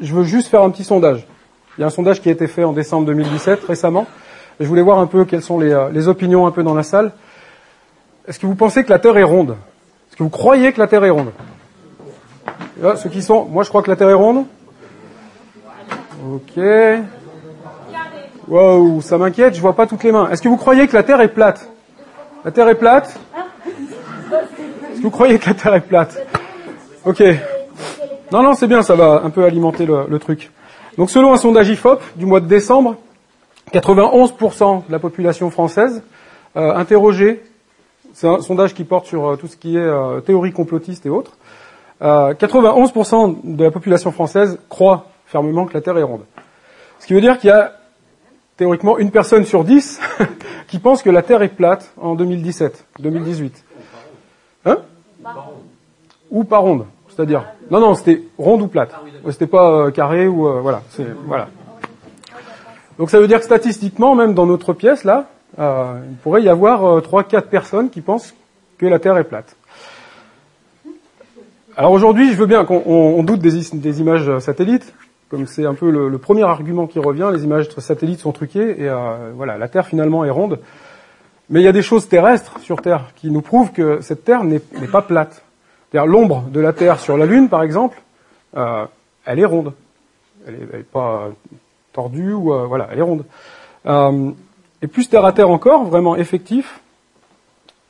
je veux juste faire un petit sondage. Il y a un sondage qui a été fait en décembre 2017, récemment. Et je voulais voir un peu quelles sont les opinions un peu dans la salle. Est-ce que vous pensez que la Terre est ronde? Est-ce que vous croyez que la Terre est ronde? Là, ceux qui sont... Moi, je crois que la Terre est ronde. Ok. Wow, ça m'inquiète, je vois pas toutes les mains. Est-ce que vous croyez que la Terre est plate? La Terre est plate? Est-ce que vous croyez que la Terre est plate? Ok. Non, non, c'est bien, ça va un peu alimenter le truc. Donc, selon un sondage IFOP du mois de décembre, 91% de la population française interrogée, c'est un sondage qui porte sur tout ce qui est théorie complotiste et autres, 91% de la population française croit fermement que la Terre est ronde. Ce qui veut dire qu'il y a théoriquement une personne sur 10 qui pense que la Terre est plate en 2017, 2018. Hein ? Ou pas ronde, c'est-à-dire... Non, non, c'était ronde ou plate. C'était pas carré ou... voilà, c'est... Voilà. Donc ça veut dire que statistiquement, même dans notre pièce, là, il pourrait y avoir 3-4 personnes qui pensent que la Terre est plate. Alors aujourd'hui, je veux bien qu'on doute des images satellites, comme c'est un peu le premier argument qui revient, les images satellites sont truquées, et voilà, la Terre finalement est ronde. Mais il y a des choses terrestres sur Terre qui nous prouvent que cette Terre n'est pas plate. C'est-à-dire l'ombre de la Terre sur la Lune, par exemple, elle est ronde. Elle est pas... tordue, ou voilà, elle est ronde. Et plus terre à terre encore, vraiment effectif.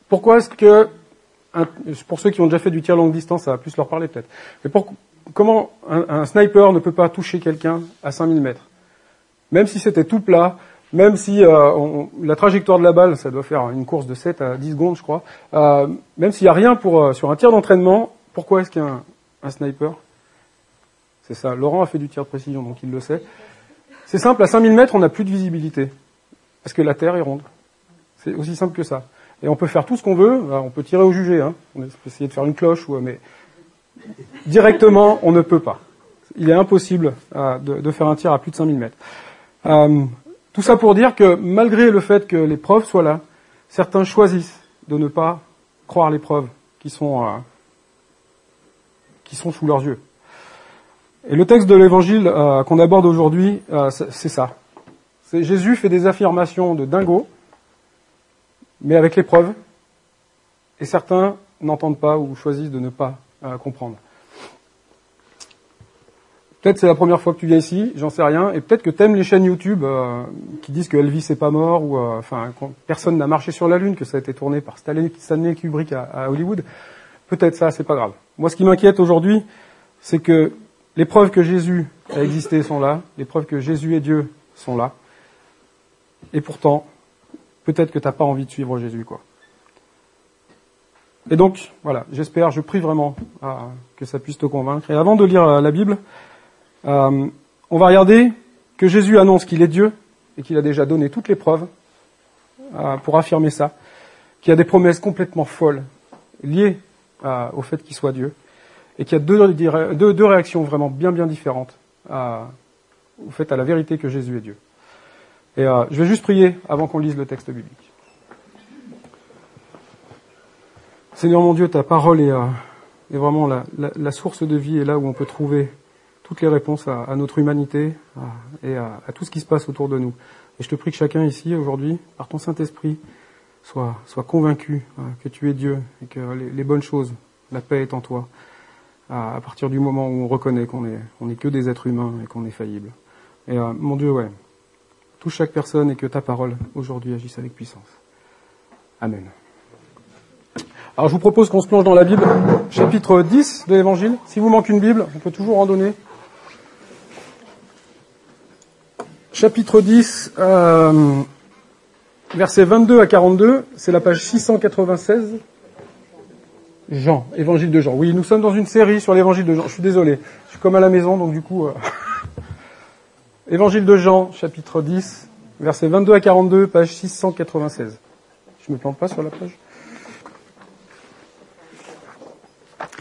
Pourquoi est-ce que, pour ceux qui ont déjà fait du tir longue distance, ça va plus leur parler peut-être, mais comment un sniper ne peut pas toucher quelqu'un à 5000 mètres? Même si c'était tout plat, même si la trajectoire de la balle, ça doit faire une course de 7 à 10 secondes, je crois, même s'il n'y a rien sur un tir d'entraînement, pourquoi est-ce qu'un sniper... C'est ça, Laurent a fait du tir de précision, donc il le sait. C'est simple, à 5000 mètres, on n'a plus de visibilité. Parce que la Terre est ronde. C'est aussi simple que ça. Et on peut faire tout ce qu'on veut, on peut tirer au jugé, hein. On peut essayer de faire une cloche, mais directement, on ne peut pas. Il est impossible de faire un tir à plus de 5000 mètres. Tout ça pour dire que, malgré le fait que les preuves soient là, certains choisissent de ne pas croire les preuves qui sont sous leurs yeux. Et le texte de l'évangile qu'on aborde aujourd'hui, c'est ça. Jésus fait des affirmations de dingo, mais avec les preuves, et certains n'entendent pas ou choisissent de ne pas comprendre. Peut-être c'est la première fois que tu viens ici, j'en sais rien, et peut-être que t'aimes les chaînes YouTube qui disent que Elvis n'est pas mort, ou enfin personne n'a marché sur la Lune, que ça a été tourné par Stanley Kubrick à Hollywood. Peut-être ça, c'est pas grave. Moi, ce qui m'inquiète aujourd'hui, c'est que les preuves que Jésus a existé sont là, les preuves que Jésus est Dieu sont là. Et pourtant, peut-être que t'as pas envie de suivre Jésus, quoi. Et donc, voilà, j'espère, je prie vraiment que ça puisse te convaincre. Et avant de lire la Bible, on va regarder que Jésus annonce qu'il est Dieu et qu'il a déjà donné toutes les preuves pour affirmer ça, qu'il y a des promesses complètement folles liées au fait qu'il soit Dieu. Et qu'il y a deux réactions vraiment bien différentes au fait à la vérité que Jésus est Dieu. Et je vais juste prier avant qu'on lise le texte biblique. Seigneur mon Dieu, ta parole est vraiment la source de vie, et là où on peut trouver toutes les réponses à notre humanité et à tout ce qui se passe autour de nous. Et je te prie que chacun ici, aujourd'hui, par ton Saint-Esprit, soit convaincu que tu es Dieu et que les bonnes choses, la paix est en toi, à partir du moment où on reconnaît qu'on n'est que des êtres humains et qu'on est faillibles. Et mon Dieu, ouais, touche chaque personne et que ta parole, aujourd'hui, agisse avec puissance. Amen. Alors, je vous propose qu'on se plonge dans la Bible, chapitre 10 de l'Évangile. Si vous manque une Bible, on peut toujours en donner. Chapitre 10, versets 22 à 42, c'est la page 696. Jean, évangile de Jean. Oui, nous sommes dans une série sur l'évangile de Jean. Je suis désolé, je suis comme à la maison, donc du coup... Évangile de Jean, chapitre 10, versets 22 à 42, page 696. Je me plante pas sur la page.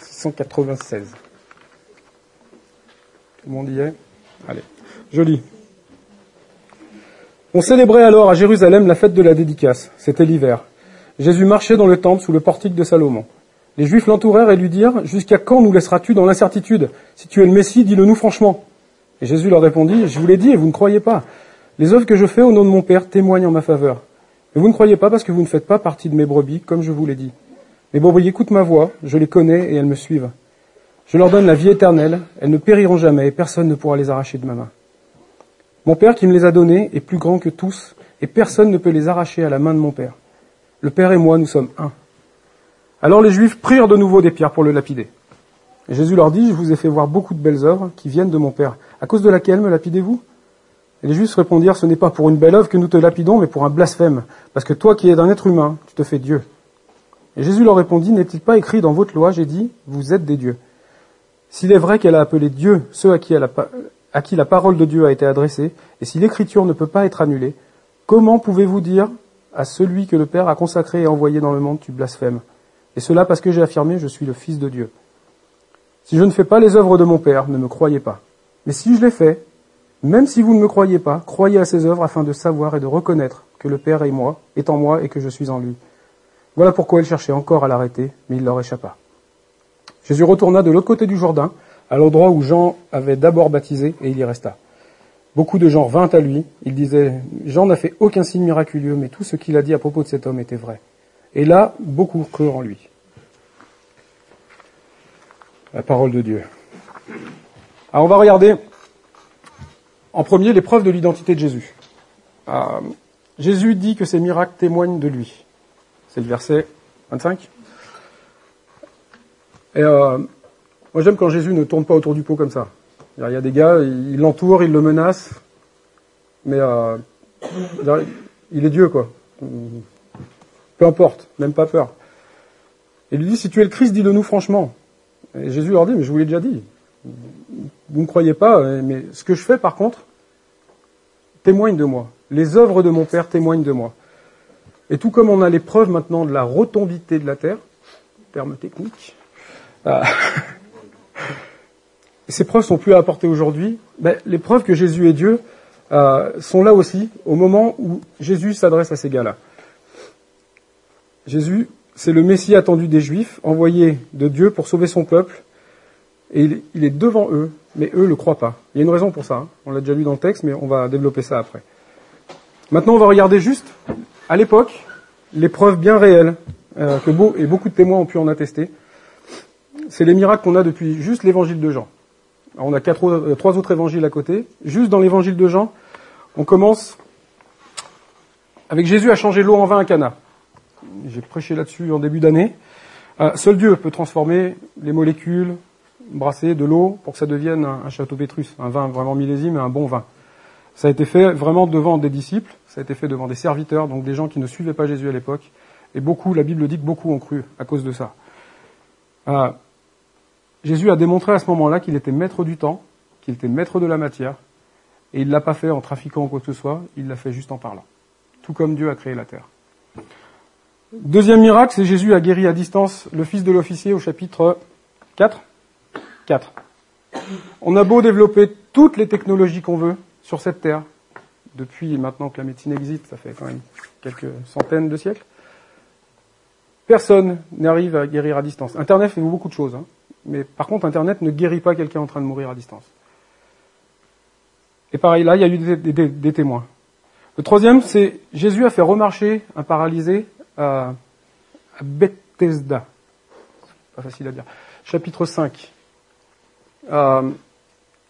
696. Tout le monde y est? Allez, je lis. On célébrait alors à Jérusalem la fête de la dédicace. C'était l'hiver. Jésus marchait dans le temple sous le portique de Salomon. Les Juifs l'entourèrent et lui dirent « Jusqu'à quand nous laisseras-tu dans l'incertitude? Si tu es le Messie, dis-le-nous franchement. » Et Jésus leur répondit, « Je vous l'ai dit et vous ne croyez pas. Les œuvres que je fais au nom de mon Père témoignent en ma faveur. Mais vous ne croyez pas parce que vous ne faites pas partie de mes brebis, comme je vous l'ai dit. Mes brebis écoutent ma voix, je les connais et elles me suivent. Je leur donne la vie éternelle, elles ne périront jamais et personne ne pourra les arracher de ma main. Mon Père qui me les a donnés est plus grand que tous et personne ne peut les arracher à la main de mon Père. Le Père et moi, nous sommes un. » Alors les Juifs prirent de nouveau des pierres pour le lapider. Et Jésus leur dit, « Je vous ai fait voir beaucoup de belles œuvres qui viennent de mon Père. À cause de laquelle me lapidez-vous » Et les Juifs répondirent, « Ce n'est pas pour une belle œuvre que nous te lapidons, mais pour un blasphème, parce que toi qui es un être humain, tu te fais Dieu. » Et Jésus leur répondit, « N'est-il pas écrit dans votre loi, j'ai dit, vous êtes des dieux. S'il est vrai qu'elle a appelé Dieu ceux à qui la parole de Dieu a été adressée, et si l'écriture ne peut pas être annulée, comment pouvez-vous dire à celui que le Père a consacré et envoyé dans le monde, tu blasphèmes? Et cela parce que j'ai affirmé, je suis le Fils de Dieu. Si je ne fais pas les œuvres de mon Père, ne me croyez pas. Mais si je les fais, même si vous ne me croyez pas, croyez à ces œuvres afin de savoir et de reconnaître que le Père est en moi et que je suis en lui. » Voilà pourquoi il cherchait encore à l'arrêter, mais il leur échappa. Jésus retourna de l'autre côté du Jourdain, à l'endroit où Jean avait d'abord baptisé, et il y resta. Beaucoup de gens vinrent à lui. Ils disaient, « Jean n'a fait aucun signe miraculeux, mais tout ce qu'il a dit à propos de cet homme était vrai. » Et là, beaucoup crurent en lui. La parole de Dieu. Alors on va regarder en premier les preuves de l'identité de Jésus. Jésus dit que ses miracles témoignent de lui. C'est le verset 25. Et moi j'aime quand Jésus ne tourne pas autour du pot comme ça. Il y a des gars, ils l'entourent, ils le menacent, mais il est Dieu quoi. Peu importe, même pas peur. Il lui dit, si tu es le Christ, dis-le nous franchement. Et Jésus leur dit, mais je vous l'ai déjà dit. Vous ne croyez pas, mais ce que je fais par contre, témoigne de moi. Les œuvres de mon Père témoignent de moi. Et tout comme on a les preuves maintenant de la rotondité de la terre, terme technique, ces preuves sont plus à apporter aujourd'hui, mais les preuves que Jésus est Dieu sont là aussi au moment où Jésus s'adresse à ces gars-là. Jésus, c'est le Messie attendu des Juifs, envoyé de Dieu pour sauver son peuple. Et il est devant eux, mais eux ne le croient pas. Il y a une raison pour ça, hein. On l'a déjà lu dans le texte, mais on va développer ça après. Maintenant, on va regarder juste, à l'époque, les preuves bien réelles, que beaucoup de témoins ont pu en attester. C'est les miracles qu'on a depuis juste l'évangile de Jean. Alors, on a trois autres évangiles à côté. Juste dans l'évangile de Jean, on commence avec Jésus a changé l'eau en vin à Cana. J'ai prêché là-dessus en début d'année. Seul Dieu peut transformer les molécules, brasser de l'eau pour que ça devienne un château Pétrus, un vin vraiment millésime et un bon vin. Ça a été fait vraiment devant des disciples, ça a été fait devant des serviteurs, donc des gens qui ne suivaient pas Jésus à l'époque. Et beaucoup, la Bible dit que beaucoup ont cru à cause de ça. Jésus a démontré à ce moment-là qu'il était maître du temps, qu'il était maître de la matière, et il ne l'a pas fait en trafiquant ou quoi que ce soit, il l'a fait juste en parlant. Tout comme Dieu a créé la terre. Deuxième miracle, c'est Jésus a guéri à distance le fils de l'officier au chapitre 4. On a beau développer toutes les technologies qu'on veut sur cette terre, depuis maintenant que la médecine existe, ça fait quand même quelques centaines de siècles, personne n'arrive à guérir à distance. Internet fait beaucoup de choses, hein, mais par contre Internet ne guérit pas quelqu'un en train de mourir à distance. Et pareil, là, il y a eu des témoins. Le troisième, c'est Jésus a fait remarcher un paralysé à Bethesda. C'est pas facile à dire. Chapitre 5.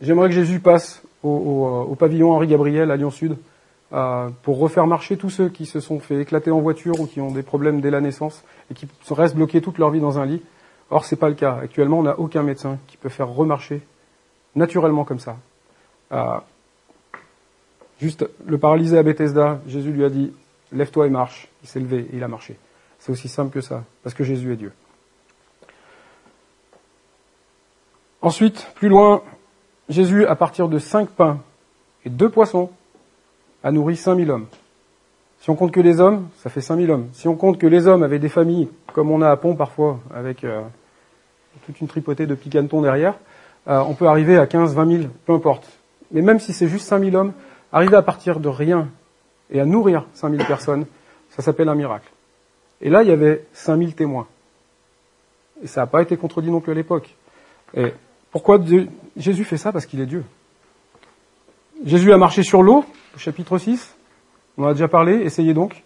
J'aimerais que Jésus passe au pavillon Henri-Gabriel à Lyon-Sud pour refaire marcher tous ceux qui se sont fait éclater en voiture ou qui ont des problèmes dès la naissance et qui restent bloqués toute leur vie dans un lit. Or, c'est pas le cas. Actuellement, on n'a aucun médecin qui peut faire remarcher naturellement comme ça. Juste le paralysé à Bethesda, Jésus lui a dit « Lève-toi et marche ». Il s'est levé et il a marché. C'est aussi simple que ça, parce que Jésus est Dieu. Ensuite, plus loin, Jésus, à partir de 5 pains et 2 poissons, a nourri 5000 hommes. Si on compte que les hommes, ça fait 5000 hommes. Si on compte que les hommes avaient des familles, comme on a à Pont parfois, avec toute une tripotée de petits canetons derrière, on peut arriver à 15, 20 000, peu importe. Mais même si c'est juste 5000 hommes, arriver à partir de rien et à nourrir 5000 personnes, ça s'appelle un miracle. Et là, il y avait 5000 témoins. Et ça n'a pas été contredit non plus à l'époque. Et pourquoi Jésus fait ça? Parce qu'il est Dieu. Jésus a marché sur l'eau, chapitre 6. On en a déjà parlé, essayez donc.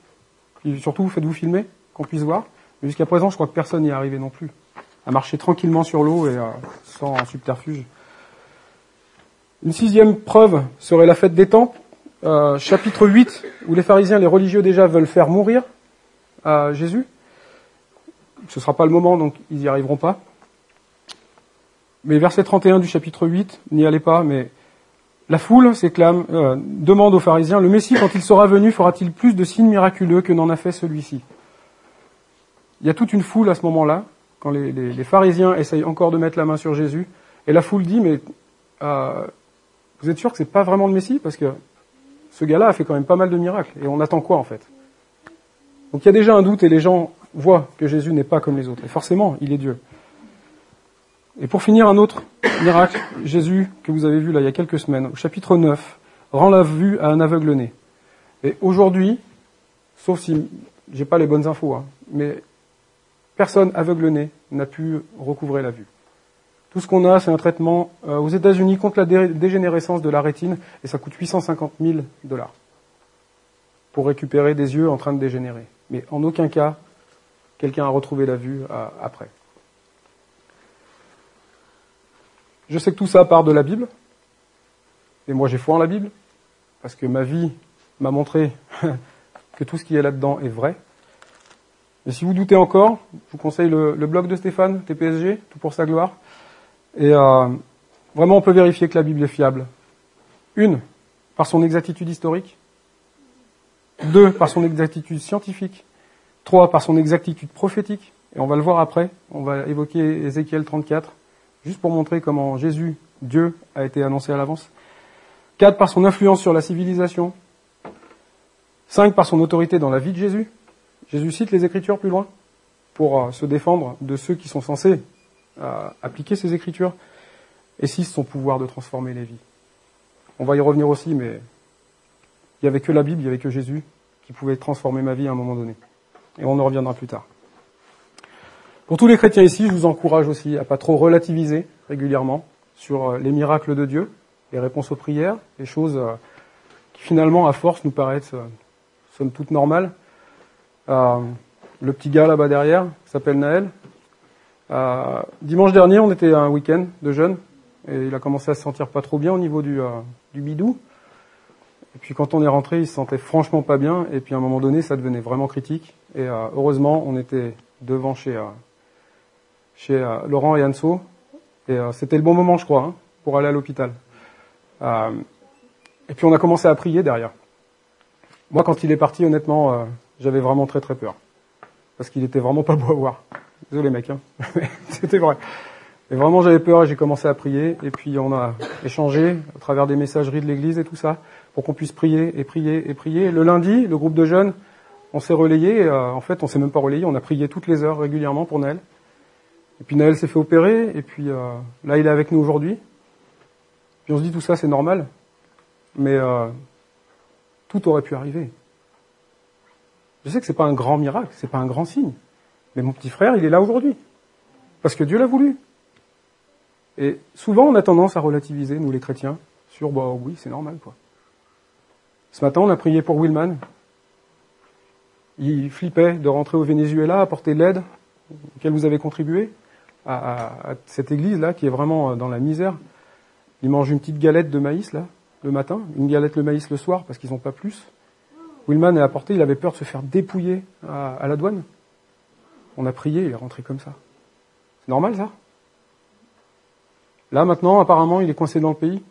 Et surtout, faites-vous filmer, qu'on puisse voir. Mais jusqu'à présent, je crois que personne n'y est arrivé non plus. À marcher tranquillement sur l'eau et sans subterfuge. Une sixième preuve serait la fête des temps. Chapitre 8, où les pharisiens, les religieux déjà, veulent faire mourir Jésus. Ce ne sera pas le moment, donc ils n'y arriveront pas. Mais verset 31 du chapitre 8, n'y allez pas, mais la foule s'éclame, demande aux pharisiens, le Messie, quand il sera venu, fera-t-il plus de signes miraculeux que n'en a fait celui-ci? Il y a toute une foule à ce moment-là, quand les pharisiens essayent encore de mettre la main sur Jésus, et la foule dit, mais vous êtes sûr que c'est pas vraiment le Messie? Parce que ce gars-là a fait quand même pas mal de miracles, et on attend quoi en fait? Donc il y a déjà un doute, et les gens voient que Jésus n'est pas comme les autres, et forcément, il est Dieu. Et pour finir, un autre miracle, Jésus, que vous avez vu là il y a quelques semaines, au chapitre 9, rend la vue à un aveugle né. Et aujourd'hui, sauf si j'ai pas les bonnes infos, mais personne aveugle né n'a pu recouvrer la vue. Tout ce qu'on a, c'est un traitement aux États-Unis contre la dégénérescence de la rétine, et ça coûte $850,000 pour récupérer des yeux en train de dégénérer. Mais en aucun cas, quelqu'un a retrouvé la vue après. Je sais que tout ça part de la Bible, et moi j'ai foi en la Bible, parce que ma vie m'a montré que tout ce qui est là-dedans est vrai. Mais si vous doutez encore, je vous conseille le blog de Stéphane, TPSG, Tout pour sa gloire. Et vraiment, on peut vérifier que la Bible est fiable. Une, par son exactitude historique. Deux, par son exactitude scientifique. Trois, par son exactitude prophétique. Et on va le voir après, on va évoquer Ézéchiel 34. Juste pour montrer comment Jésus, Dieu, a été annoncé à l'avance. 4, par son influence sur la civilisation. 5, par son autorité dans la vie de Jésus. Jésus cite les Écritures plus loin pour se défendre de ceux qui sont censés appliquer ces Écritures. Et 6, son pouvoir de transformer les vies. On va y revenir aussi, mais il n'y avait que la Bible, il n'y avait que Jésus qui pouvait transformer ma vie à un moment donné. Et on en reviendra plus tard. Pour tous les chrétiens ici, je vous encourage aussi à pas trop relativiser régulièrement sur les miracles de Dieu, les réponses aux prières, les choses qui finalement, à force, nous paraissent somme toute normales. Le petit gars là-bas derrière, qui s'appelle Naël. Dimanche dernier, on était à un week-end de jeûne, et il a commencé à se sentir pas trop bien au niveau du bidou. Et puis quand on est rentré, il se sentait franchement pas bien, et puis à un moment donné, ça devenait vraiment critique. Et heureusement, on était devant chez Laurent et Anso, et c'était le bon moment, je crois, pour aller à l'hôpital. Et puis on a commencé à prier derrière. Moi, quand il est parti, honnêtement, j'avais vraiment très très peur, parce qu'il était vraiment pas beau à voir. Désolé mec, c'était vrai. Et vraiment, j'avais peur, et j'ai commencé à prier, et puis on a échangé à travers des messageries de l'église et tout ça, pour qu'on puisse prier et prier et prier. Et le lundi, le groupe de jeunes, on s'est relayé, en fait, on s'est même pas relayé, on a prié toutes les heures régulièrement pour Naël. Et puis Naël s'est fait opérer, et puis là il est avec nous aujourd'hui. Puis on se dit tout ça c'est normal, mais tout aurait pu arriver. Je sais que c'est pas un grand miracle, c'est pas un grand signe, mais mon petit frère il est là aujourd'hui, parce que Dieu l'a voulu. Et souvent on a tendance à relativiser, nous les chrétiens, sur bah oui c'est normal quoi. Ce matin on a prié pour Wilman. Il flippait de rentrer au Venezuela, apporter l'aide auquel vous avez contribué à cette église-là, qui est vraiment dans la misère. Ils mangent une petite galette de maïs, là, le matin, une galette de maïs le soir, parce qu'ils n'ont pas plus. Wilman est apporté, il avait peur de se faire dépouiller à la douane. On a prié, il est rentré comme ça. C'est normal, ça? Là, maintenant, apparemment, il est coincé dans le pays.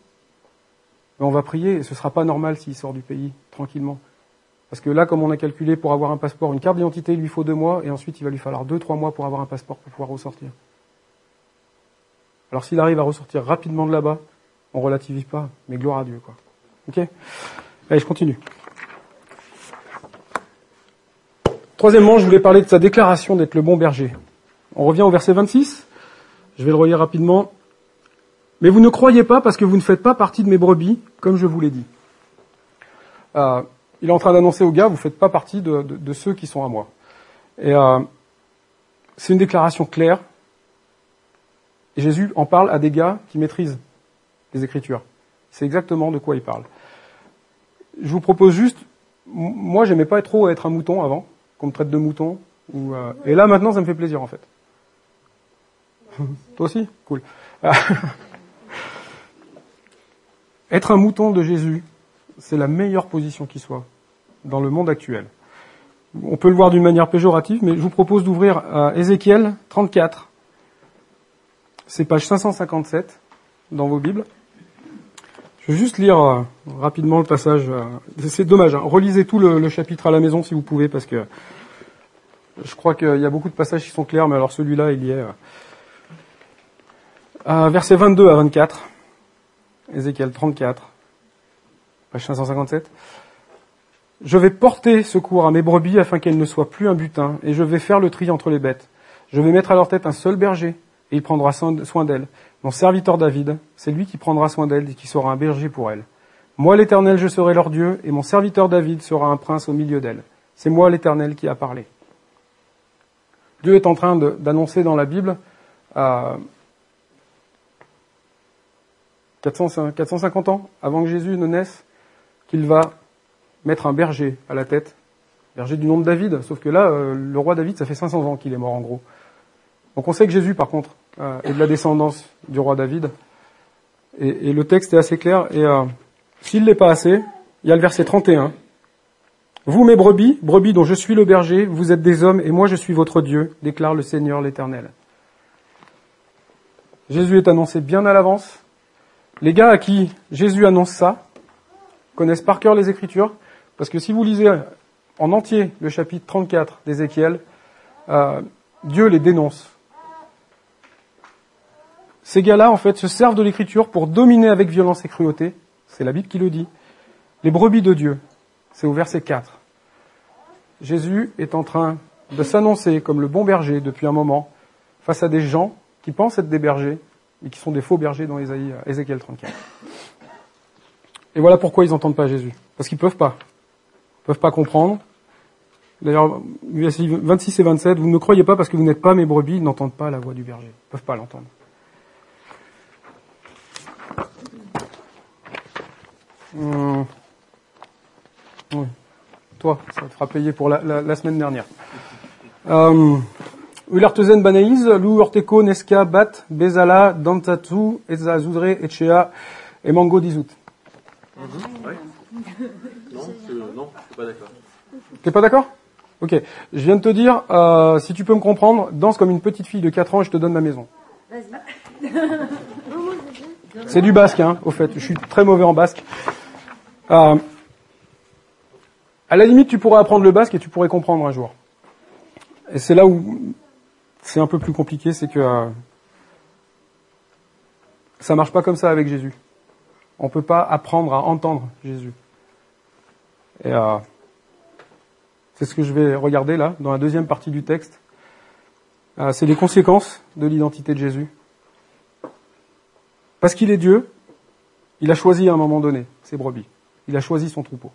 Mais on va prier, et ce ne sera pas normal s'il sort du pays, tranquillement. Parce que là, comme on a calculé, pour avoir un passeport, une carte d'identité, il lui faut 2 mois, et ensuite il va lui falloir 2-3 mois pour avoir un passeport pour pouvoir ressortir. Alors s'il arrive à ressortir rapidement de là-bas, on relativise pas, mais gloire à Dieu, quoi. Ok ? Allez, je continue. Troisièmement, je voulais parler de sa déclaration d'être le bon berger. On revient au verset 26. Je vais le relire rapidement. « Mais vous ne croyez pas parce que vous ne faites pas partie de mes brebis, comme je vous l'ai dit. » Il est en train d'annoncer aux gars, vous faites pas partie de ceux qui sont à moi. Et c'est une déclaration claire. Et Jésus en parle à des gars qui maîtrisent les Écritures. C'est exactement de quoi il parle. Je vous propose juste, moi j'aimais pas trop être un mouton avant, qu'on me traite de mouton, ou, et là maintenant ça me fait plaisir en fait. Toi aussi ? Cool. Être un mouton de Jésus, c'est la meilleure position qui soit dans le monde actuel. On peut le voir d'une manière péjorative, mais je vous propose d'ouvrir à Ézéchiel 34. C'est page 557 dans vos Bibles. Je vais juste lire rapidement le passage. C'est dommage, hein. Relisez tout le chapitre à la maison si vous pouvez, parce que je crois qu'il y a beaucoup de passages qui sont clairs, mais alors celui-là, il y est. Versets 22 à 24. Ézéchiel 34, page 557. « Je vais porter secours à mes brebis afin qu'elles ne soient plus un butin, et je vais faire le tri entre les bêtes. Je vais mettre à leur tête un seul berger, et il prendra soin d'elles. Mon serviteur David, c'est lui qui prendra soin d'elles et qui sera un berger pour elles. Moi, l'Éternel, je serai leur Dieu, et mon serviteur David sera un prince au milieu d'elles. C'est moi, l'Éternel, qui a parlé. » Dieu est en train d'annoncer dans la Bible 450 ans avant que Jésus ne naisse, qu'il va mettre un berger à la tête, berger du nom de David, sauf que là, le roi David, ça fait 500 ans qu'il est mort en gros. Donc on sait que Jésus, par contre, est de la descendance du roi David, et le texte est assez clair, et s'il l'est pas assez, il y a le verset 31. « Vous, mes brebis, brebis dont je suis le berger, vous êtes des hommes, et moi je suis votre Dieu, déclare le Seigneur l'Éternel. » Jésus est annoncé bien à l'avance. Les gars à qui Jésus annonce ça connaissent par cœur les Écritures, parce que si vous lisez en entier le chapitre 34 d'Ézéchiel, Dieu les dénonce. Ces gars-là, en fait, se servent de l'Écriture pour dominer avec violence et cruauté. C'est la Bible qui le dit. Les brebis de Dieu, c'est au verset 4. Jésus est en train de s'annoncer comme le bon berger depuis un moment face à des gens qui pensent être des bergers et qui sont des faux bergers dans Ézéchiel 34. Et voilà pourquoi ils n'entendent pas Jésus. Parce qu'ils ne peuvent pas. Ils ne peuvent pas comprendre. D'ailleurs, versets 26 et 27, « Vous ne me croyez pas parce que vous n'êtes pas mes brebis, ils n'entendent pas la voix du berger. » Ils ne peuvent pas l'entendre. Oui. Toi, ça te fera payer pour la semaine dernière. Ulartezen Banaïs, Lou Orteko, Nesca, Bat, Bezala, Dantatsu, Ezza Zoudre, Echea et Mango Dizout. Ouais. Non, je suis pas d'accord. T'es pas d'accord ? Ok. Je viens de te dire, si tu peux me comprendre, danse comme une petite fille de 4 ans et je te donne ma maison. C'est du basque, hein, au fait. Je suis très mauvais en basque. À la limite, tu pourrais apprendre le basque et tu pourrais comprendre un jour. Et c'est là où c'est un peu plus compliqué, c'est que ça marche pas comme ça avec Jésus. On ne peut pas apprendre à entendre Jésus. Et c'est ce que je vais regarder là, dans la deuxième partie du texte. C'est les conséquences de l'identité de Jésus. Parce qu'il est Dieu, il a choisi à un moment donné ses brebis. Il a choisi son troupeau.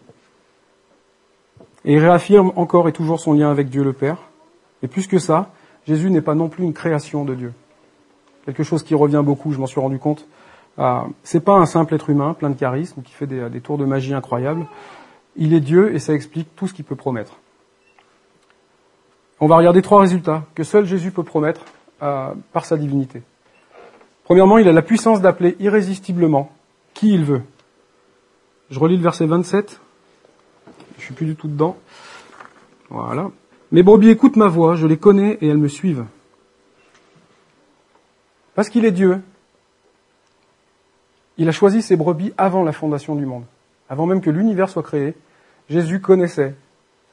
Et il réaffirme encore et toujours son lien avec Dieu le Père. Et plus que ça, Jésus n'est pas non plus une création de Dieu. Quelque chose qui revient beaucoup, je m'en suis rendu compte. C'est pas un simple être humain plein de charisme qui fait des tours de magie incroyables. Il est Dieu et ça explique tout ce qu'il peut promettre. On va regarder 3 résultats que seul Jésus peut promettre par sa divinité. Premièrement, il a la puissance d'appeler irrésistiblement qui il veut. Je relis le verset 27. Je suis plus du tout dedans. Voilà. Mes brebis écoutent ma voix, je les connais et elles me suivent. Parce qu'il est Dieu. Il a choisi ses brebis avant la fondation du monde. Avant même que l'univers soit créé, Jésus connaissait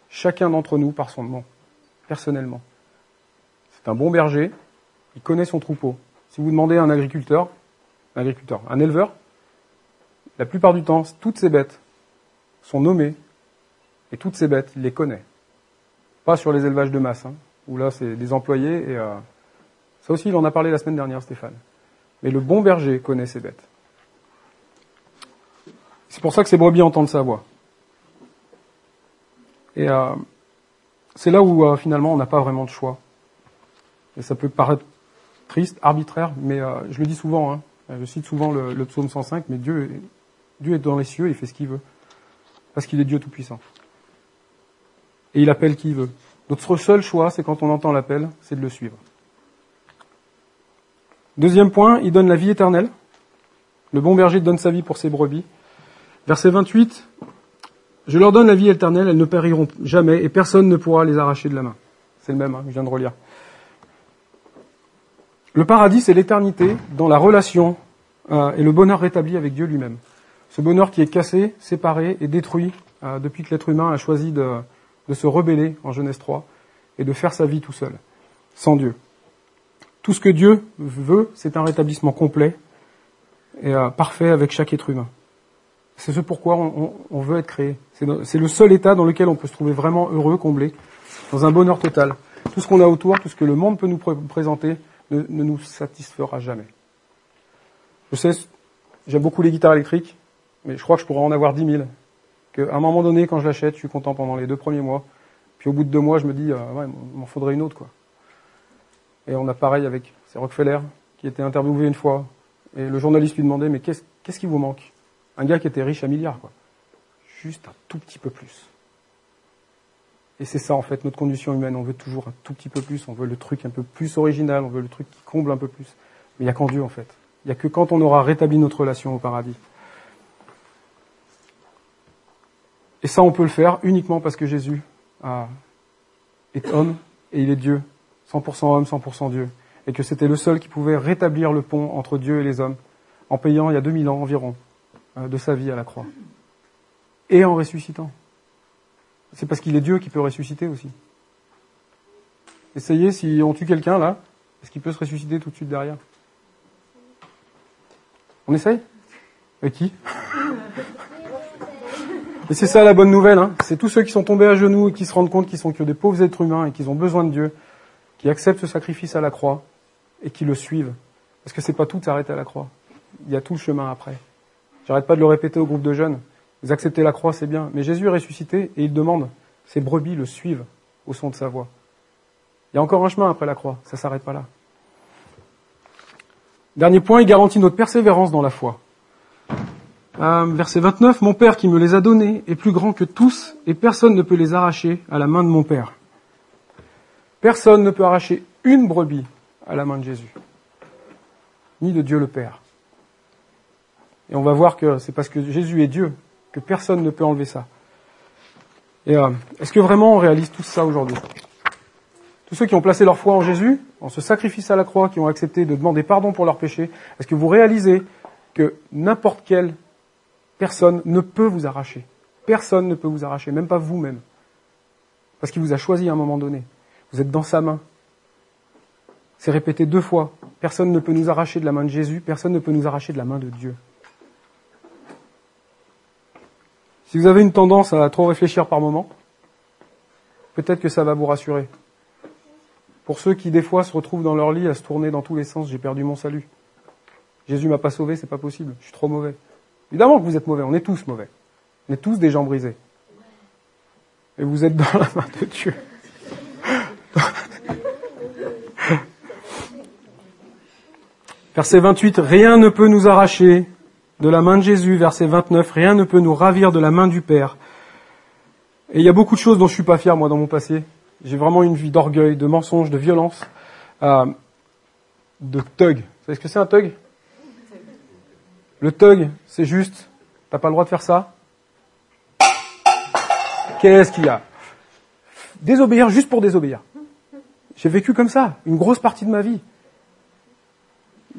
chacun d'entre nous par son nom, personnellement. C'est un bon berger, il connaît son troupeau. Si vous demandez à un éleveur, la plupart du temps, toutes ces bêtes sont nommées, et toutes ces bêtes, il les connaît. Pas sur les élevages de masse, hein, où là, c'est des employés, et ça aussi, il en a parlé la semaine dernière, Stéphane. Mais le bon berger connaît ses bêtes. C'est pour ça que ces brebis entendent sa voix. Et c'est là où, finalement, on n'a pas vraiment de choix. Et ça peut paraître triste, arbitraire, mais je le dis souvent, hein, je cite souvent le psaume 105, mais Dieu Dieu est dans les cieux, il fait ce qu'il veut. Parce qu'il est Dieu tout-puissant. Et il appelle qui il veut. Notre seul choix, c'est quand on entend l'appel, c'est de le suivre. Deuxième point, il donne la vie éternelle. Le bon berger donne sa vie pour ses brebis. Verset 28, « Je leur donne la vie éternelle, elles ne périront jamais, et personne ne pourra les arracher de la main. » C'est le même, hein, je viens de relire. Le paradis, c'est l'éternité dans la relation et le bonheur rétabli avec Dieu lui-même. Ce bonheur qui est cassé, séparé et détruit depuis que l'être humain a choisi de se rebeller en Genèse 3 et de faire sa vie tout seul, sans Dieu. Tout ce que Dieu veut, c'est un rétablissement complet et parfait avec chaque être humain. C'est ce pourquoi on veut être créé. C'est le seul état dans lequel on peut se trouver vraiment heureux, comblé, dans un bonheur total. Tout ce qu'on a autour, tout ce que le monde peut nous présenter, ne nous satisfera jamais. Je sais, j'aime beaucoup les guitares électriques, mais je crois que je pourrais en avoir 10 000. Qu'à un moment donné, quand je l'achète, je suis content pendant les 2 premiers mois. Puis au bout de 2 mois, je me dis, ouais, il m'en faudrait une autre, quoi. Et on a pareil avec, c'est Rockefeller qui était interviewé une fois. Et le journaliste lui demandait, mais qu'est-ce qui vous manque? Un gars qui était riche à milliards, quoi. Juste un tout petit peu plus. Et c'est ça, en fait, notre condition humaine. On veut toujours un tout petit peu plus. On veut le truc un peu plus original. On veut le truc qui comble un peu plus. Mais il n'y a qu'en Dieu, en fait. Il n'y a que quand on aura rétabli notre relation au paradis. Et ça, on peut le faire uniquement parce que Jésus est homme et il est Dieu. 100% homme, 100% Dieu, et que c'était le seul qui pouvait rétablir le pont entre Dieu et les hommes, en payant il y a 2000 ans environ de sa vie à la croix, et en ressuscitant. C'est parce qu'il est Dieu qui peut ressusciter aussi. Essayez, si on tue quelqu'un là, est-ce qu'il peut se ressusciter tout de suite derrière? On essaye? Avec qui? Et c'est ça la bonne nouvelle, hein. C'est tous ceux qui sont tombés à genoux et qui se rendent compte qu'ils sont que des pauvres êtres humains et qu'ils ont besoin de Dieu, qui acceptent ce sacrifice à la croix et qui le suivent. Parce que c'est pas tout s'arrêter à la croix. Il y a tout le chemin après. J'arrête pas de le répéter au groupe de jeunes. Vous acceptez la croix, c'est bien. Mais Jésus est ressuscité et il demande, ses brebis le suivent au son de sa voix. Il y a encore un chemin après la croix. Ça s'arrête pas là. Dernier point, il garantit notre persévérance dans la foi. Verset 29, « Mon Père qui me les a donnés est plus grand que tous et personne ne peut les arracher à la main de mon Père. » Personne ne peut arracher une brebis à la main de Jésus, ni de Dieu le Père. Et on va voir que c'est parce que Jésus est Dieu que personne ne peut enlever ça. Et est-ce que vraiment on réalise tout ça aujourd'hui? Tous ceux qui ont placé leur foi en Jésus, en ce sacrifice à la croix, qui ont accepté de demander pardon pour leurs péchés, est-ce que vous réalisez que n'importe quelle personne ne peut vous arracher? Personne ne peut vous arracher, même pas vous-même. Parce qu'il vous a choisi à un moment donné. Vous êtes dans sa main. C'est répété 2 fois. Personne ne peut nous arracher de la main de Jésus. Personne ne peut nous arracher de la main de Dieu. Si vous avez une tendance à trop réfléchir par moment, peut-être que ça va vous rassurer. Pour ceux qui, des fois, se retrouvent dans leur lit à se tourner dans tous les sens, j'ai perdu mon salut. Jésus m'a pas sauvé, c'est pas possible. Je suis trop mauvais. Évidemment que vous êtes mauvais. On est tous mauvais. On est tous des gens brisés. Et vous êtes dans la main de Dieu. Verset 28, rien ne peut nous arracher de la main de Jésus. Verset 29, rien ne peut nous ravir de la main du Père. Et il y a beaucoup de choses dont je suis pas fier, moi, dans mon passé. J'ai vraiment une vie d'orgueil, de mensonge, de violence, de thug. Vous savez ce que c'est un thug? Le thug, c'est juste, t'as pas le droit de faire ça. Qu'est-ce qu'il y a? Désobéir juste pour désobéir. J'ai vécu comme ça, une grosse partie de ma vie.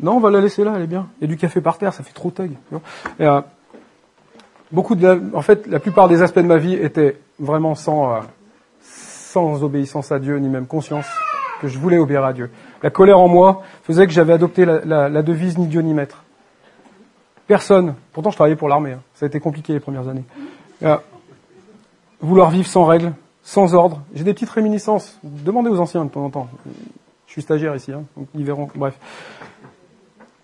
Non, on va la laisser là, elle est bien. Il y a du café par terre, ça fait trop thug. En fait, la plupart des aspects de ma vie étaient vraiment sans obéissance à Dieu, ni même conscience que je voulais obéir à Dieu. La colère en moi faisait que j'avais adopté la devise ni Dieu ni maître. Personne. Pourtant, je travaillais pour l'armée. Hein. Ça a été compliqué les premières années. Vouloir vivre sans règles, sans ordre. J'ai des petites réminiscences. Demandez aux anciens de temps en temps. Je suis stagiaire ici, hein, donc ils verront. Bref.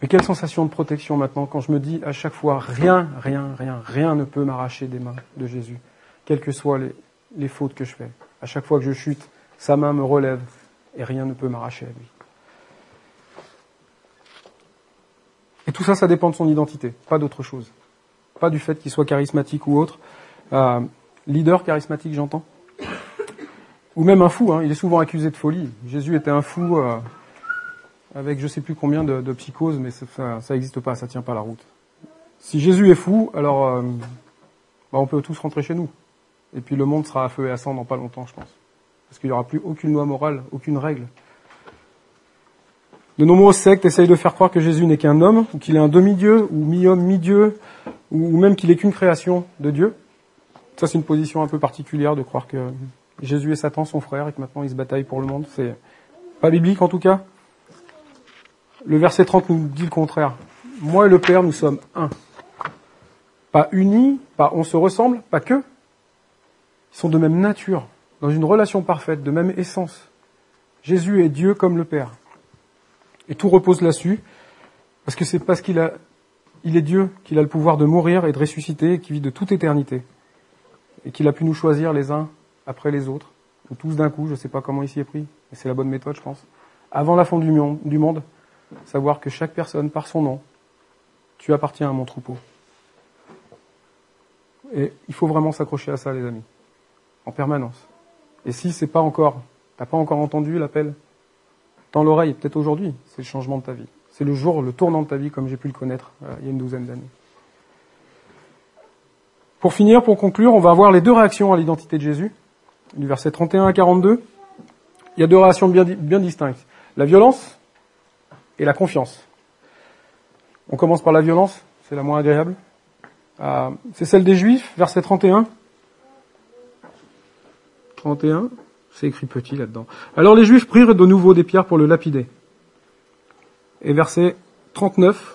Mais quelle sensation de protection maintenant quand je me dis à chaque fois rien ne peut m'arracher des mains de Jésus, quelles que soient les fautes que je fais. À chaque fois que je chute, sa main me relève et rien ne peut m'arracher à lui. Et tout ça, ça dépend de son identité, pas d'autre chose. pas du fait qu'il soit charismatique ou autre. Leader charismatique, j'entends. Ou même un fou, hein, il est souvent accusé de folie. Jésus était un fou avec je ne sais plus combien de psychoses, mais ça n'existe pas, ça ne tient pas la route. Si Jésus est fou, alors on peut tous rentrer chez nous. Et puis le monde sera à feu et à sang dans pas longtemps, je pense. Parce qu'il n'y aura plus aucune loi morale, aucune règle. De nombreuses sectes essayent de faire croire que Jésus n'est qu'un homme, ou qu'il est un demi-dieu, ou mi-homme, mi-dieu, ou même qu'il n'est qu'une création de Dieu. Ça, c'est une position un peu particulière de croire que Jésus et Satan sont frères et que maintenant ils se bataillent pour le monde. C'est pas biblique, en tout cas. Le verset 30 nous dit le contraire. Moi et le Père, nous sommes un. Pas unis, pas on se ressemble, pas que. Ils sont de même nature, dans une relation parfaite, de même essence. Jésus est Dieu comme le Père. Et tout repose là-dessus, parce que c'est parce qu'il est Dieu qu'il a le pouvoir de mourir et de ressusciter et qu'il vit de toute éternité. Et qu'il a pu nous choisir les uns après les autres, ou tous d'un coup, je ne sais pas comment il s'y est pris, mais c'est la bonne méthode, je pense. Avant la fin du monde, savoir que chaque personne, par son nom, tu appartiens à mon troupeau. Et il faut vraiment s'accrocher à ça, les amis, en permanence. Et si c'est pas encore, t'as pas encore entendu l'appel, tends l'oreille, peut-être aujourd'hui, c'est le changement de ta vie. C'est le jour, le tournant de ta vie, comme j'ai pu le connaître il y a une douzaine d'années. Pour finir, pour conclure, on va avoir les deux réactions à l'identité de Jésus, du verset 31 à 42. Il y a deux réactions bien distinctes, la violence et la confiance. On commence par la violence, c'est la moins agréable. C'est celle des Juifs, verset 31. 31, c'est écrit petit là-dedans. Alors les Juifs prirent de nouveau des pierres pour le lapider. Et verset 39.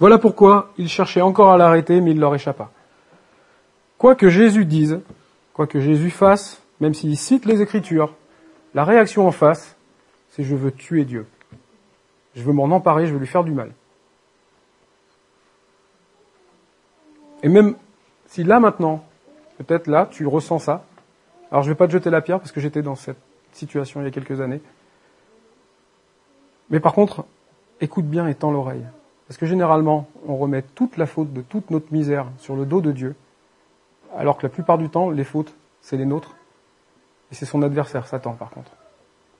Voilà pourquoi ils cherchaient encore à l'arrêter, mais il leur échappa. Quoi que Jésus dise, quoi que Jésus fasse, même s'il cite les Écritures, la réaction en face, c'est « je veux tuer Dieu ». Je veux m'en emparer, je veux lui faire du mal. Et même si là maintenant, peut-être là, tu ressens ça, alors je ne vais pas te jeter la pierre parce que j'étais dans cette situation il y a quelques années, mais par contre, écoute bien et tends l'oreille. Parce que généralement, on remet toute la faute de toute notre misère sur le dos de Dieu, alors que la plupart du temps, les fautes, c'est les nôtres, et c'est son adversaire, Satan par contre,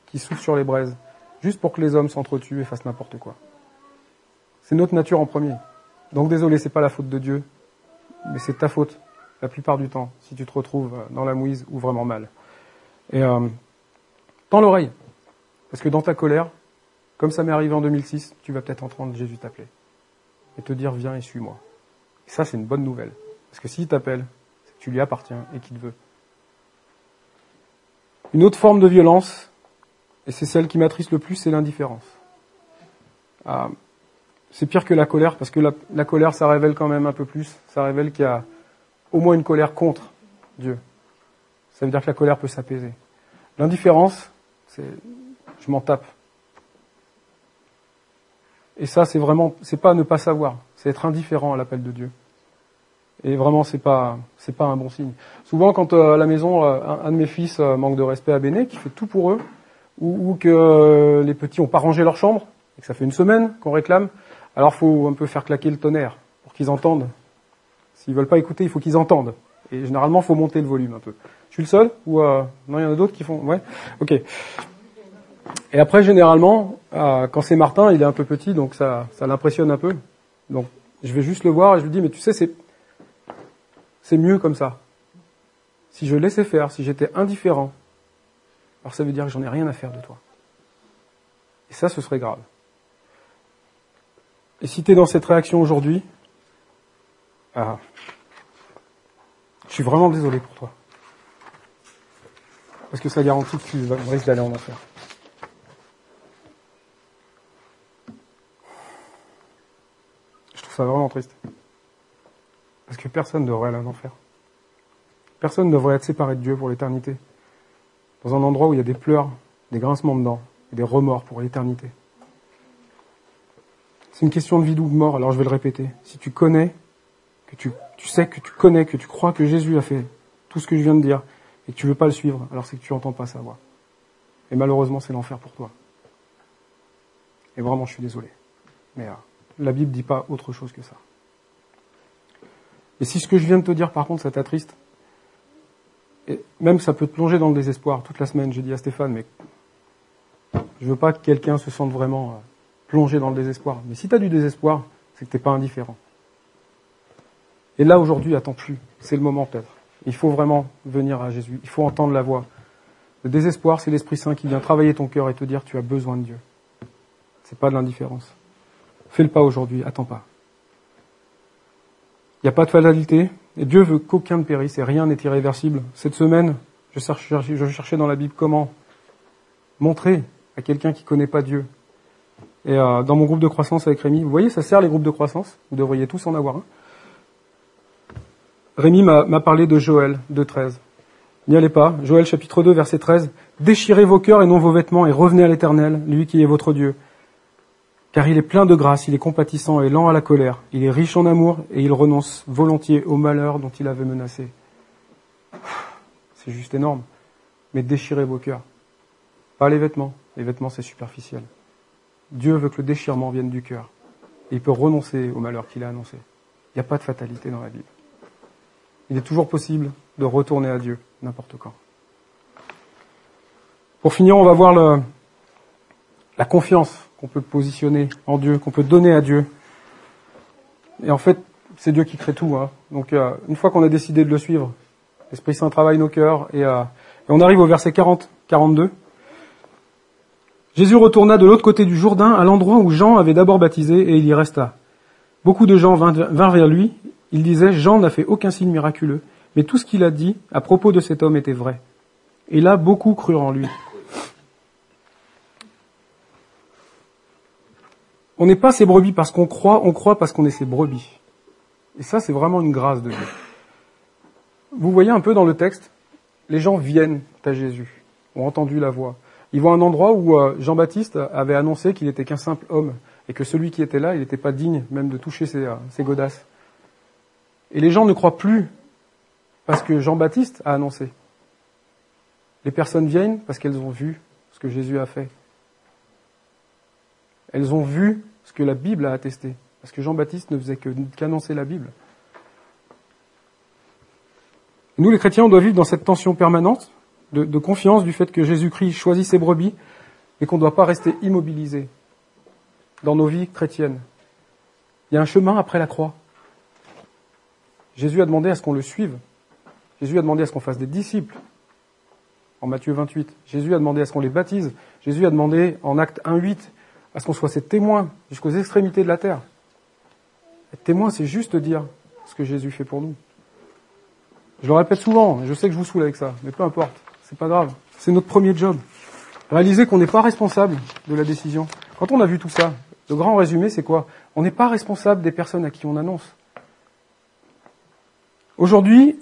qui souffle sur les braises, juste pour que les hommes s'entretuent et fassent n'importe quoi. C'est notre nature en premier. Donc désolé, c'est pas la faute de Dieu, mais c'est ta faute, la plupart du temps, si tu te retrouves dans la mouise ou vraiment mal. Et tends l'oreille, parce que dans ta colère, comme ça m'est arrivé en 2006, tu vas peut-être entendre Jésus t'appeler et te dire « viens et suis-moi ». Et ça, c'est une bonne nouvelle, parce que s'il t'appelle, c'est que tu lui appartiens et qu'il te veut. Une autre forme de violence, et c'est celle qui m'attriste le plus, c'est l'indifférence. C'est pire que la colère, parce que la colère, ça révèle quand même un peu plus. Ça révèle qu'il y a au moins une colère contre Dieu. Ça veut dire que la colère peut s'apaiser. L'indifférence, c'est je m'en tape. Et ça, c'est vraiment, c'est pas ne pas savoir, c'est être indifférent à l'appel de Dieu. Et vraiment, c'est pas un bon signe. Souvent, quand à la maison, un de mes fils manque de respect à Béné, qui fait tout pour eux, ou que les petits ont pas rangé leur chambre, et que ça fait une semaine qu'on réclame. Alors faut un peu faire claquer le tonnerre pour qu'ils entendent. S'ils veulent pas écouter, il faut qu'ils entendent. Et généralement, faut monter le volume un peu. Je suis le seul ou non, il y en a d'autres qui font. Ouais, ok. Et après, généralement, quand c'est Martin, il est un peu petit, donc ça l'impressionne un peu. Donc, je vais juste le voir et je lui dis, mais tu sais, c'est mieux comme ça. Si je laissais faire, si j'étais indifférent, alors ça veut dire que j'en ai rien à faire de toi. Et ça, ce serait grave. Et si tu es dans cette réaction aujourd'hui, je suis vraiment désolé pour toi. Parce que ça garantit que tu risques d'aller en enfer. Je trouve ça vraiment triste. Parce que personne ne devrait aller en enfer. Personne ne devrait être séparé de Dieu pour l'éternité. Dans un endroit où il y a des pleurs, des grincements de dents, et des remords pour l'éternité. C'est une question de vie ou de mort, alors je vais le répéter. Si tu connais, que tu sais, que tu connais, que tu crois que Jésus a fait tout ce que je viens de dire, et que tu veux pas le suivre, alors c'est que tu n'entends pas sa voix. Et malheureusement, c'est l'enfer pour toi. Et vraiment, je suis désolé. Mais la Bible dit pas autre chose que ça. Et si ce que je viens de te dire, par contre, ça t'attriste, et même ça peut te plonger dans le désespoir. Toute la semaine, j'ai dit à Stéphane, mais je veux pas que quelqu'un se sente vraiment plongé dans le désespoir. Mais si tu as du désespoir, c'est que tu n'es pas indifférent. Et là, aujourd'hui, attends plus. C'est le moment, peut-être. Il faut vraiment venir à Jésus. Il faut entendre la voix. Le désespoir, c'est l'Esprit Saint qui vient travailler ton cœur et te dire, tu as besoin de Dieu. C'est pas de l'indifférence. Fais le pas aujourd'hui, attends pas. Il n'y a pas de fatalité. Et Dieu veut qu'aucun ne périsse et rien n'est irréversible. Cette semaine, je cherchais dans la Bible comment montrer à quelqu'un qui ne connaît pas Dieu. Et dans mon groupe de croissance avec Rémi, vous voyez, ça sert les groupes de croissance. Vous devriez tous en avoir un. Rémi m'a parlé de Joël 2:13. N'y allez pas. Joël chapitre 2, verset 13. « Déchirez vos cœurs et non vos vêtements et revenez à l'Éternel, lui qui est votre Dieu. Car il est plein de grâce, il est compatissant et lent à la colère. Il est riche en amour et il renonce volontiers au malheur dont il avait menacé. » C'est juste énorme. Mais déchirez vos cœurs. Pas les vêtements. Les vêtements, c'est superficiel. Dieu veut que le déchirement vienne du cœur. Et il peut renoncer au malheur qu'il a annoncé. Il n'y a pas de fatalité dans la Bible. Il est toujours possible de retourner à Dieu, n'importe quand. Pour finir, on va voir la confiance qu'on peut positionner en Dieu, qu'on peut donner à Dieu. Et en fait, c'est Dieu qui crée tout. Hein. Donc, une fois qu'on a décidé de le suivre, l'Esprit Saint travaille nos cœurs. Et on arrive au verset 40, 42. « Jésus retourna de l'autre côté du Jourdain, à l'endroit où Jean avait d'abord baptisé, et il y resta. Beaucoup de gens vinrent vers lui. Il disait, Jean n'a fait aucun signe miraculeux, mais tout ce qu'il a dit à propos de cet homme était vrai. Et là, beaucoup crurent en lui. » On n'est pas ses brebis parce qu'on croit, on croit parce qu'on est ses brebis. Et ça, c'est vraiment une grâce de Dieu. Vous voyez un peu dans le texte, les gens viennent à Jésus, ont entendu la voix. Ils vont à un endroit où Jean-Baptiste avait annoncé qu'il n'était qu'un simple homme, et que celui qui était là, il n'était pas digne même de toucher ses godasses. Et les gens ne croient plus parce que Jean-Baptiste a annoncé. Les personnes viennent parce qu'elles ont vu ce que Jésus a fait. Elles ont vu ce que la Bible a attesté. Parce que Jean-Baptiste ne faisait qu'annoncer la Bible. Nous, les chrétiens, on doit vivre dans cette tension permanente de confiance du fait que Jésus-Christ choisit ses brebis et qu'on ne doit pas rester immobilisé dans nos vies chrétiennes. Il y a un chemin après la croix. Jésus a demandé à ce qu'on le suive. Jésus a demandé à ce qu'on fasse des disciples. En Matthieu 28, Jésus a demandé à ce qu'on les baptise. Jésus a demandé en Actes 1:8 à ce qu'on soit ses témoins jusqu'aux extrémités de la terre. Être témoin, c'est juste dire ce que Jésus fait pour nous. Je le répète souvent, je sais que je vous saoule avec ça, mais peu importe, c'est pas grave. C'est notre premier job. Réaliser qu'on n'est pas responsable de la décision. Quand on a vu tout ça, le grand résumé, c'est quoi ? On n'est pas responsable des personnes à qui on annonce. Aujourd'hui,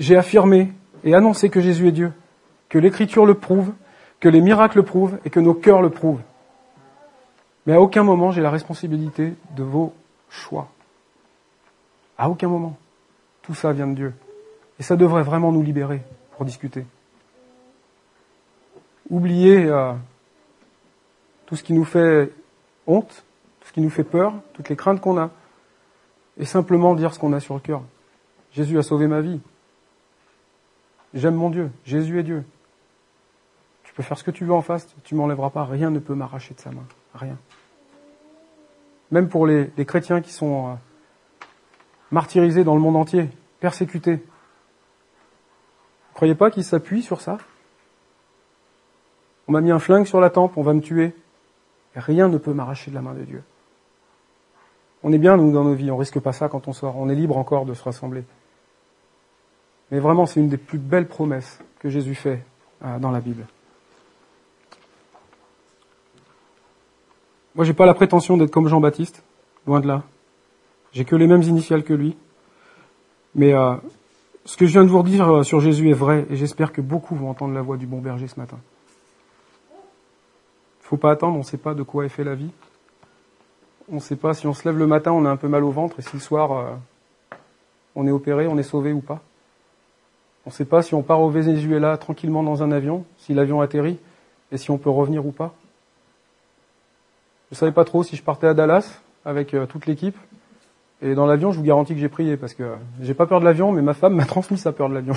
j'ai affirmé et annoncé que Jésus est Dieu, que l'Écriture le prouve, que les miracles le prouvent et que nos cœurs le prouvent. Mais à aucun moment, j'ai la responsabilité de vos choix. À aucun moment. Tout ça vient de Dieu. Et ça devrait vraiment nous libérer pour discuter. Oubliez tout ce qui nous fait honte, tout ce qui nous fait peur, toutes les craintes qu'on a. Et simplement dire ce qu'on a sur le cœur. Jésus a sauvé ma vie. J'aime mon Dieu. Jésus est Dieu. Tu peux faire ce que tu veux en face, tu ne m'enlèveras pas. Rien ne peut m'arracher de sa main. Rien. Même pour les chrétiens qui sont martyrisés dans le monde entier, persécutés. Vous ne croyez pas qu'ils s'appuient sur ça ? On m'a mis un flingue sur la tempe, on va me tuer. Et rien ne peut m'arracher de la main de Dieu. On est bien, nous, dans nos vies. On risque pas ça quand on sort. On est libre encore de se rassembler. Mais vraiment, c'est une des plus belles promesses que Jésus fait dans la Bible. Moi, j'ai pas la prétention d'être comme Jean-Baptiste. Loin de là. J'ai que les mêmes initiales que lui. Mais ce que je viens de vous dire sur Jésus est vrai. Et j'espère que beaucoup vont entendre la voix du bon berger ce matin. Faut pas attendre. On sait pas de quoi est fait la vie. On ne sait pas si on se lève le matin, on a un peu mal au ventre, et si le soir, on est opéré, on est sauvé ou pas. On ne sait pas si on part au Venezuela tranquillement dans un avion, si l'avion atterrit, et si on peut revenir ou pas. Je ne savais pas trop si je partais à Dallas avec toute l'équipe, Et dans l'avion, je vous garantis que j'ai prié, parce que j'ai pas peur de l'avion, mais ma femme m'a transmis sa peur de l'avion.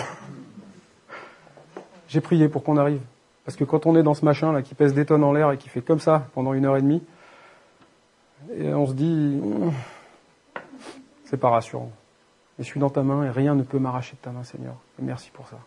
J'ai prié pour qu'on arrive. Parce que quand on est dans ce machin là qui pèse des tonnes en l'air et qui fait comme ça pendant 1h30, et on se dit, c'est pas rassurant. Je suis dans ta main et rien ne peut m'arracher de ta main, Seigneur. Et merci pour ça.